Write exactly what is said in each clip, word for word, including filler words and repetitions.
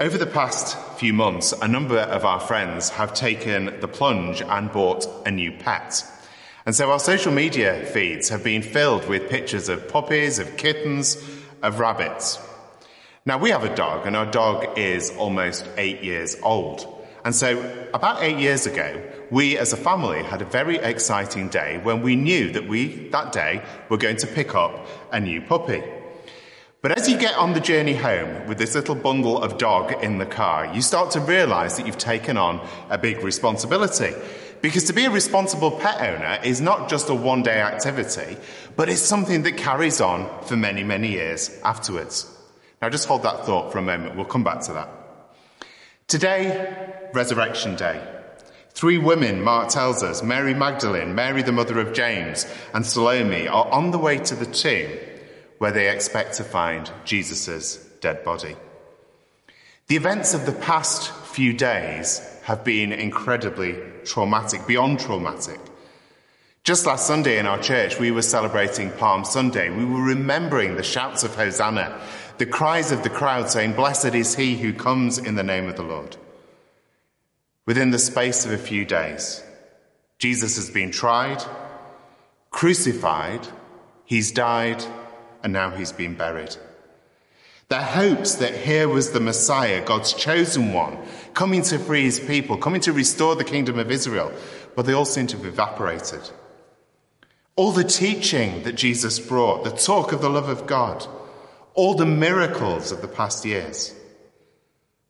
Over the past few months, a number of our friends have taken the plunge and bought a new pet. And so our social media feeds have been filled with pictures of puppies, of kittens, of rabbits. Now, we have a dog, and our dog is almost eight years old. And so about eight years ago, we as a family had a very exciting day when we knew that we, that day, were going to pick up a new puppy. But as you get on the journey home with this little bundle of dog in the car, you start to realise that you've taken on a big responsibility. Because to be a responsible pet owner is not just a one-day activity, but it's something that carries on for many, many years afterwards. Now just hold that thought for a moment, we'll come back to that. Today, Resurrection Day. Three women, Mark tells us, Mary Magdalene, Mary the mother of James, and Salome are on the way to the tomb, where they expect to find Jesus' dead body. The events of the past few days have been incredibly traumatic, beyond traumatic. Just last Sunday in our church, we were celebrating Palm Sunday. We were remembering the shouts of Hosanna, the cries of the crowd saying, "Blessed is he who comes in the name of the Lord." Within the space of a few days, Jesus has been tried, crucified, he's died, and now he's been buried. Their hopes that here was the Messiah, God's chosen one, coming to free his people, coming to restore the kingdom of Israel, but they all seem to have evaporated. All the teaching that Jesus brought, the talk of the love of God, all the miracles of the past years.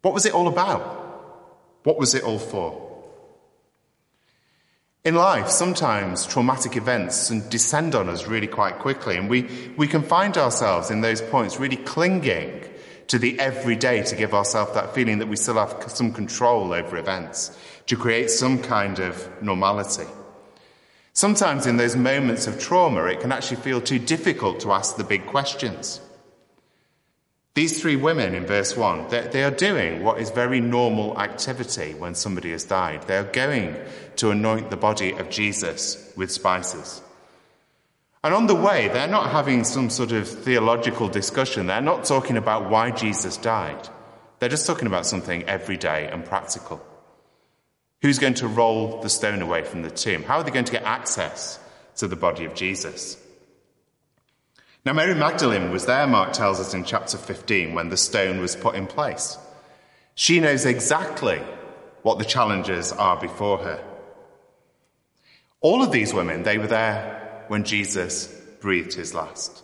What was it all about? What was it all for? In life, sometimes traumatic events descend on us really quite quickly, and we, we can find ourselves in those points really clinging to the everyday to give ourselves that feeling that we still have some control over events, to create some kind of normality. Sometimes in those moments of trauma, it can actually feel too difficult to ask the big questions. These three women in verse one, they, they are doing what is very normal activity when somebody has died. They are going to anoint the body of Jesus with spices. And on the way, they're not having some sort of theological discussion. They're not talking about why Jesus died. They're just talking about something everyday and practical. Who's going to roll the stone away from the tomb? How are they going to get access to the body of Jesus? Now, Mary Magdalene was there, Mark tells us in chapter fifteen, when the stone was put in place. She knows exactly what the challenges are before her. All of these women, they were there when Jesus breathed his last.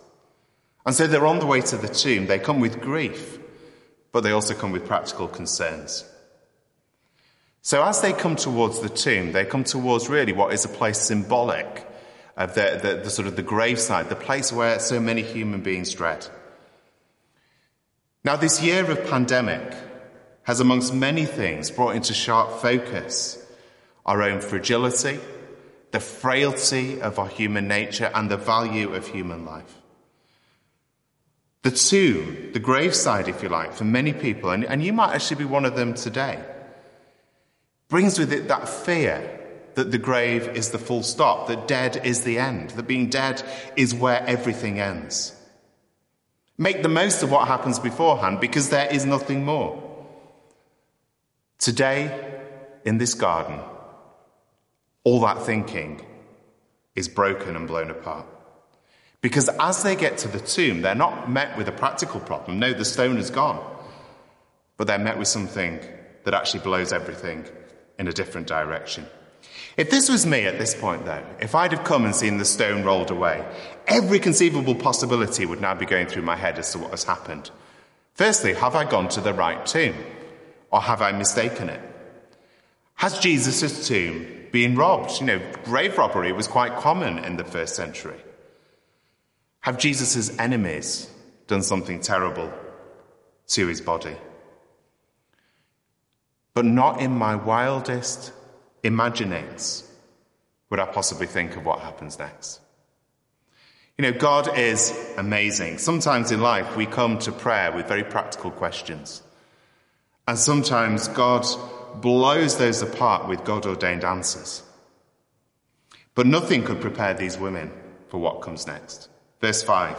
And so they're on the way to the tomb. They come with grief, but they also come with practical concerns. So as they come towards the tomb, they come towards really what is a place symbolic of the, the, the sort of the graveside, the place where so many human beings dread. Now, this year of pandemic has, amongst many things, brought into sharp focus our own fragility, the frailty of our human nature, and the value of human life. The tomb, the graveside, if you like, for many people, and, and you might actually be one of them today, brings with it that fear that the grave is the full stop, that dead is the end, that being dead is where everything ends. Make the most of what happens beforehand, because there is nothing more. Today, in this garden, all that thinking is broken and blown apart. Because as they get to the tomb, they're not met with a practical problem. No, the stone is gone. But they're met with something that actually blows everything in a different direction. If this was me at this point, though, if I'd have come and seen the stone rolled away, every conceivable possibility would now be going through my head as to what has happened. Firstly, have I gone to the right tomb? Or have I mistaken it? Has Jesus' tomb been robbed? You know, grave robbery was quite common in the first century. Have Jesus' enemies done something terrible to his body? But not in my wildest imaginings would I possibly think of what happens next. You know, God is amazing. Sometimes in life we come to prayer with very practical questions. And sometimes God blows those apart with God-ordained answers. But nothing could prepare these women for what comes next. Verse five,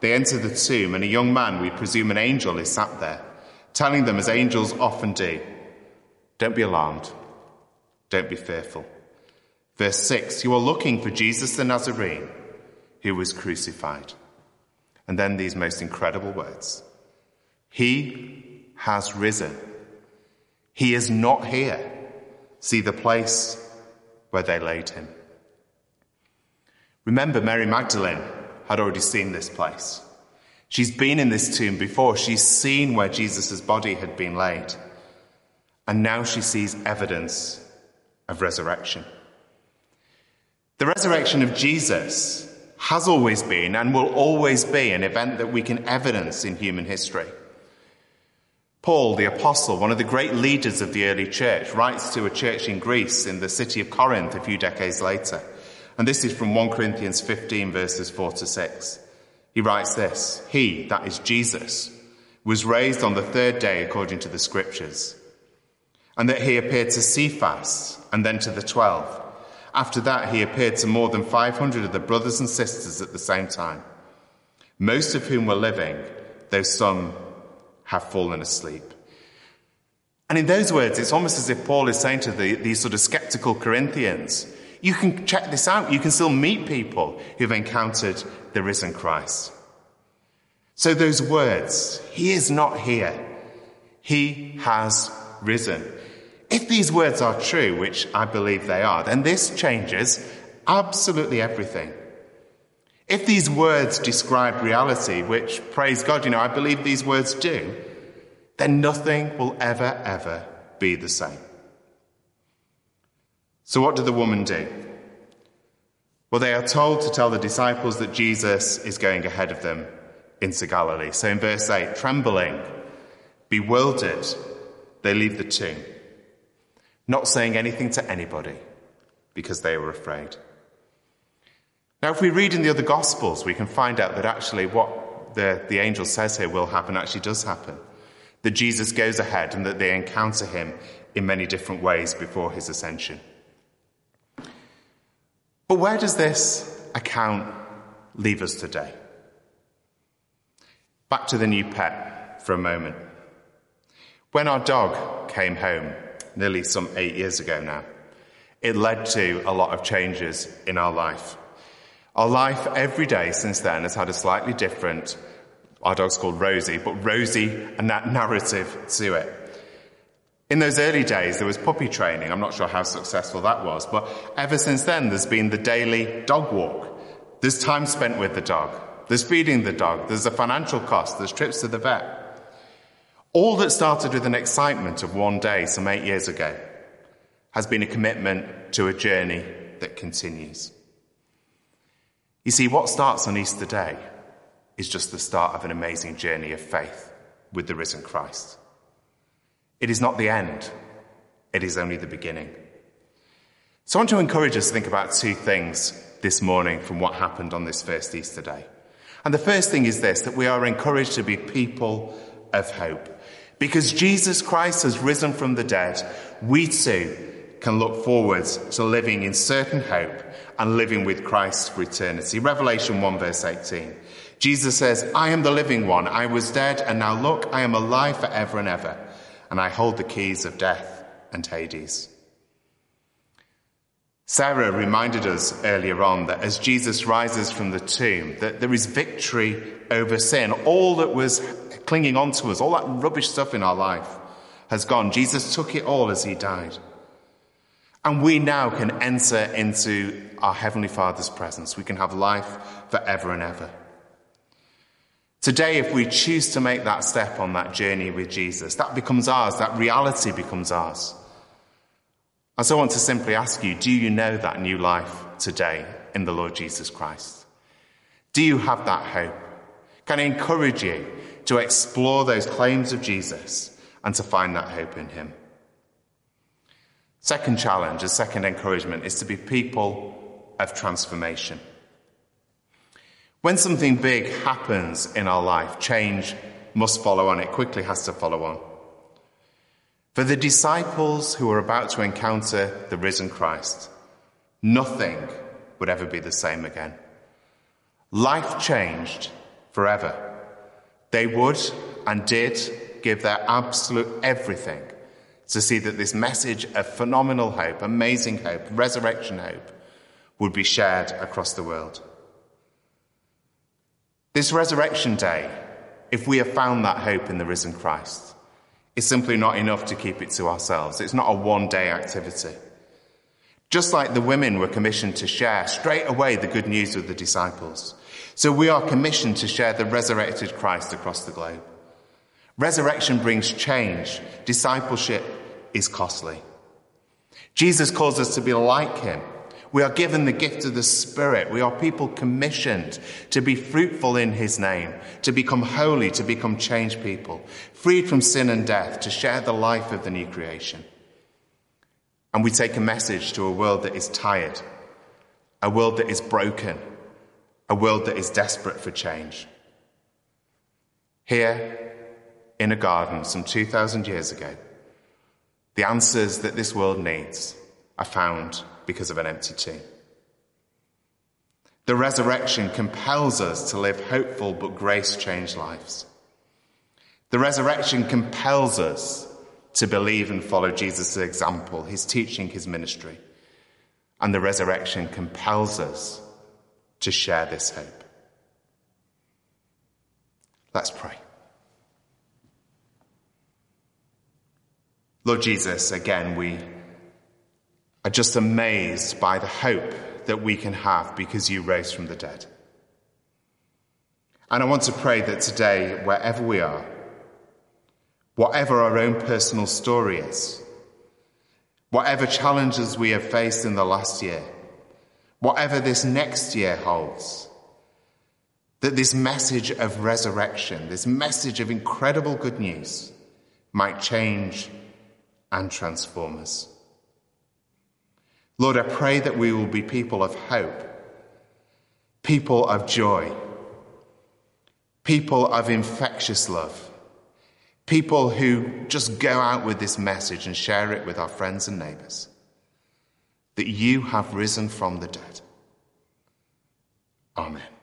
they enter the tomb, and a young man, we presume an angel, is sat there. telling them, as angels often do, don't be alarmed, don't be fearful. Verse six, you are looking for Jesus the Nazarene, who was crucified. And then these most incredible words. He has risen. He is not here. See the place where they laid him. Remember, Mary Magdalene had already seen this place. She's been in this tomb before. She's seen where Jesus' body had been laid. And now she sees evidence of resurrection. The resurrection of Jesus has always been and will always be an event that we can evidence in human history. Paul, the apostle, one of the great leaders of the early church, writes to a church in Greece in the city of Corinth a few decades later. And this is from First Corinthians fifteen, verses four to six. He writes this, he, that is Jesus, was raised on the third day according to the scriptures, and that he appeared to Cephas and then to the twelve. After that, he appeared to more than five hundred of the brothers and sisters at the same time, most of whom were living, though some have fallen asleep. And in those words, it's almost as if Paul is saying to the, these sort of skeptical Corinthians, you can check this out. You can still meet people who've encountered the risen Christ. So those words, he is not here. He has risen. If these words are true, which I believe they are, then this changes absolutely everything. If these words describe reality, which, praise God, you know, I believe these words do, then nothing will ever, ever be the same. So what did the woman do? Well, they are told to tell the disciples that Jesus is going ahead of them into Galilee. So in verse eight, trembling, bewildered, they leave the tomb, not saying anything to anybody because they were afraid. Now, if we read in the other Gospels, we can find out that actually what the, the angel says here will happen actually does happen. That Jesus goes ahead and that they encounter him in many different ways before his ascension. But where does this account leave us today? Back to the new pet for a moment. When our dog came home, nearly some eight years ago now, it led to a lot of changes in our life. Our life every day since then has had a slightly different, our dog's called Rosie, but Rosie and that narrative to it. In those early days, there was puppy training. I'm not sure how successful that was, but ever since then, there's been the daily dog walk. There's time spent with the dog. There's feeding the dog. There's a financial cost. There's trips to the vet. All that started with an excitement of one day some eight years ago has been a commitment to a journey that continues. You see, what starts on Easter Day is just the start of an amazing journey of faith with the risen Christ. It is not the end. It is only the beginning. So I want to encourage us to think about two things this morning from what happened on this first Easter Day. And the first thing is this, that we are encouraged to be people of hope. Because Jesus Christ has risen from the dead, we too can look forward to living in certain hope and living with Christ for eternity. Revelation one verse eighteen. Jesus says, I am the living one. I was dead and now look, I am alive forever and ever. And I hold the keys of death and Hades. Sarah reminded us earlier on that as Jesus rises from the tomb, that there is victory over sin. All that was clinging on to us, all that rubbish stuff in our life has gone. Jesus took it all as he died. And we now can enter into our Heavenly Father's presence. We can have life forever and ever. Today, if we choose to make that step on that journey with Jesus, that becomes ours, that reality becomes ours. And so I want to simply ask you, do you know that new life today in the Lord Jesus Christ? Do you have that hope? Can I encourage you to explore those claims of Jesus and to find that hope in him? Second challenge, a second encouragement, is to be people of transformation. When something big happens in our life, change must follow on. It quickly has to follow on. For the disciples who are about to encounter the risen Christ, nothing would ever be the same again. Life changed forever. They would and did give their absolute everything to see that this message of phenomenal hope, amazing hope, resurrection hope, would be shared across the world. This Resurrection Day, if we have found that hope in the risen Christ, is simply not enough to keep it to ourselves. It's not a one-day activity. Just like the women were commissioned to share straight away the good news with the disciples, so we are commissioned to share the resurrected Christ across the globe. Resurrection brings change. Discipleship is costly. Jesus calls us to be like him. We are given the gift of the Spirit. We are people commissioned to be fruitful in his name, to become holy, to become changed people, freed from sin and death, to share the life of the new creation. And we take a message to a world that is tired, a world that is broken, a world that is desperate for change. Here, in a garden some two thousand years ago, the answers that this world needs are found because of an empty tomb. The resurrection compels us to live hopeful but grace-changed lives. The resurrection compels us to believe and follow Jesus' example, his teaching, his ministry. And the resurrection compels us to share this hope. Let's pray. Lord Jesus, again, we are just amazed by the hope that we can have because you rose from the dead. And I want to pray that today, wherever we are, whatever our own personal story is, whatever challenges we have faced in the last year, whatever this next year holds, that this message of resurrection, this message of incredible good news, might change and transform us. Lord, I pray that we will be people of hope, people of joy, people of infectious love, people who just go out with this message and share it with our friends and neighbours, that you have risen from the dead. Amen.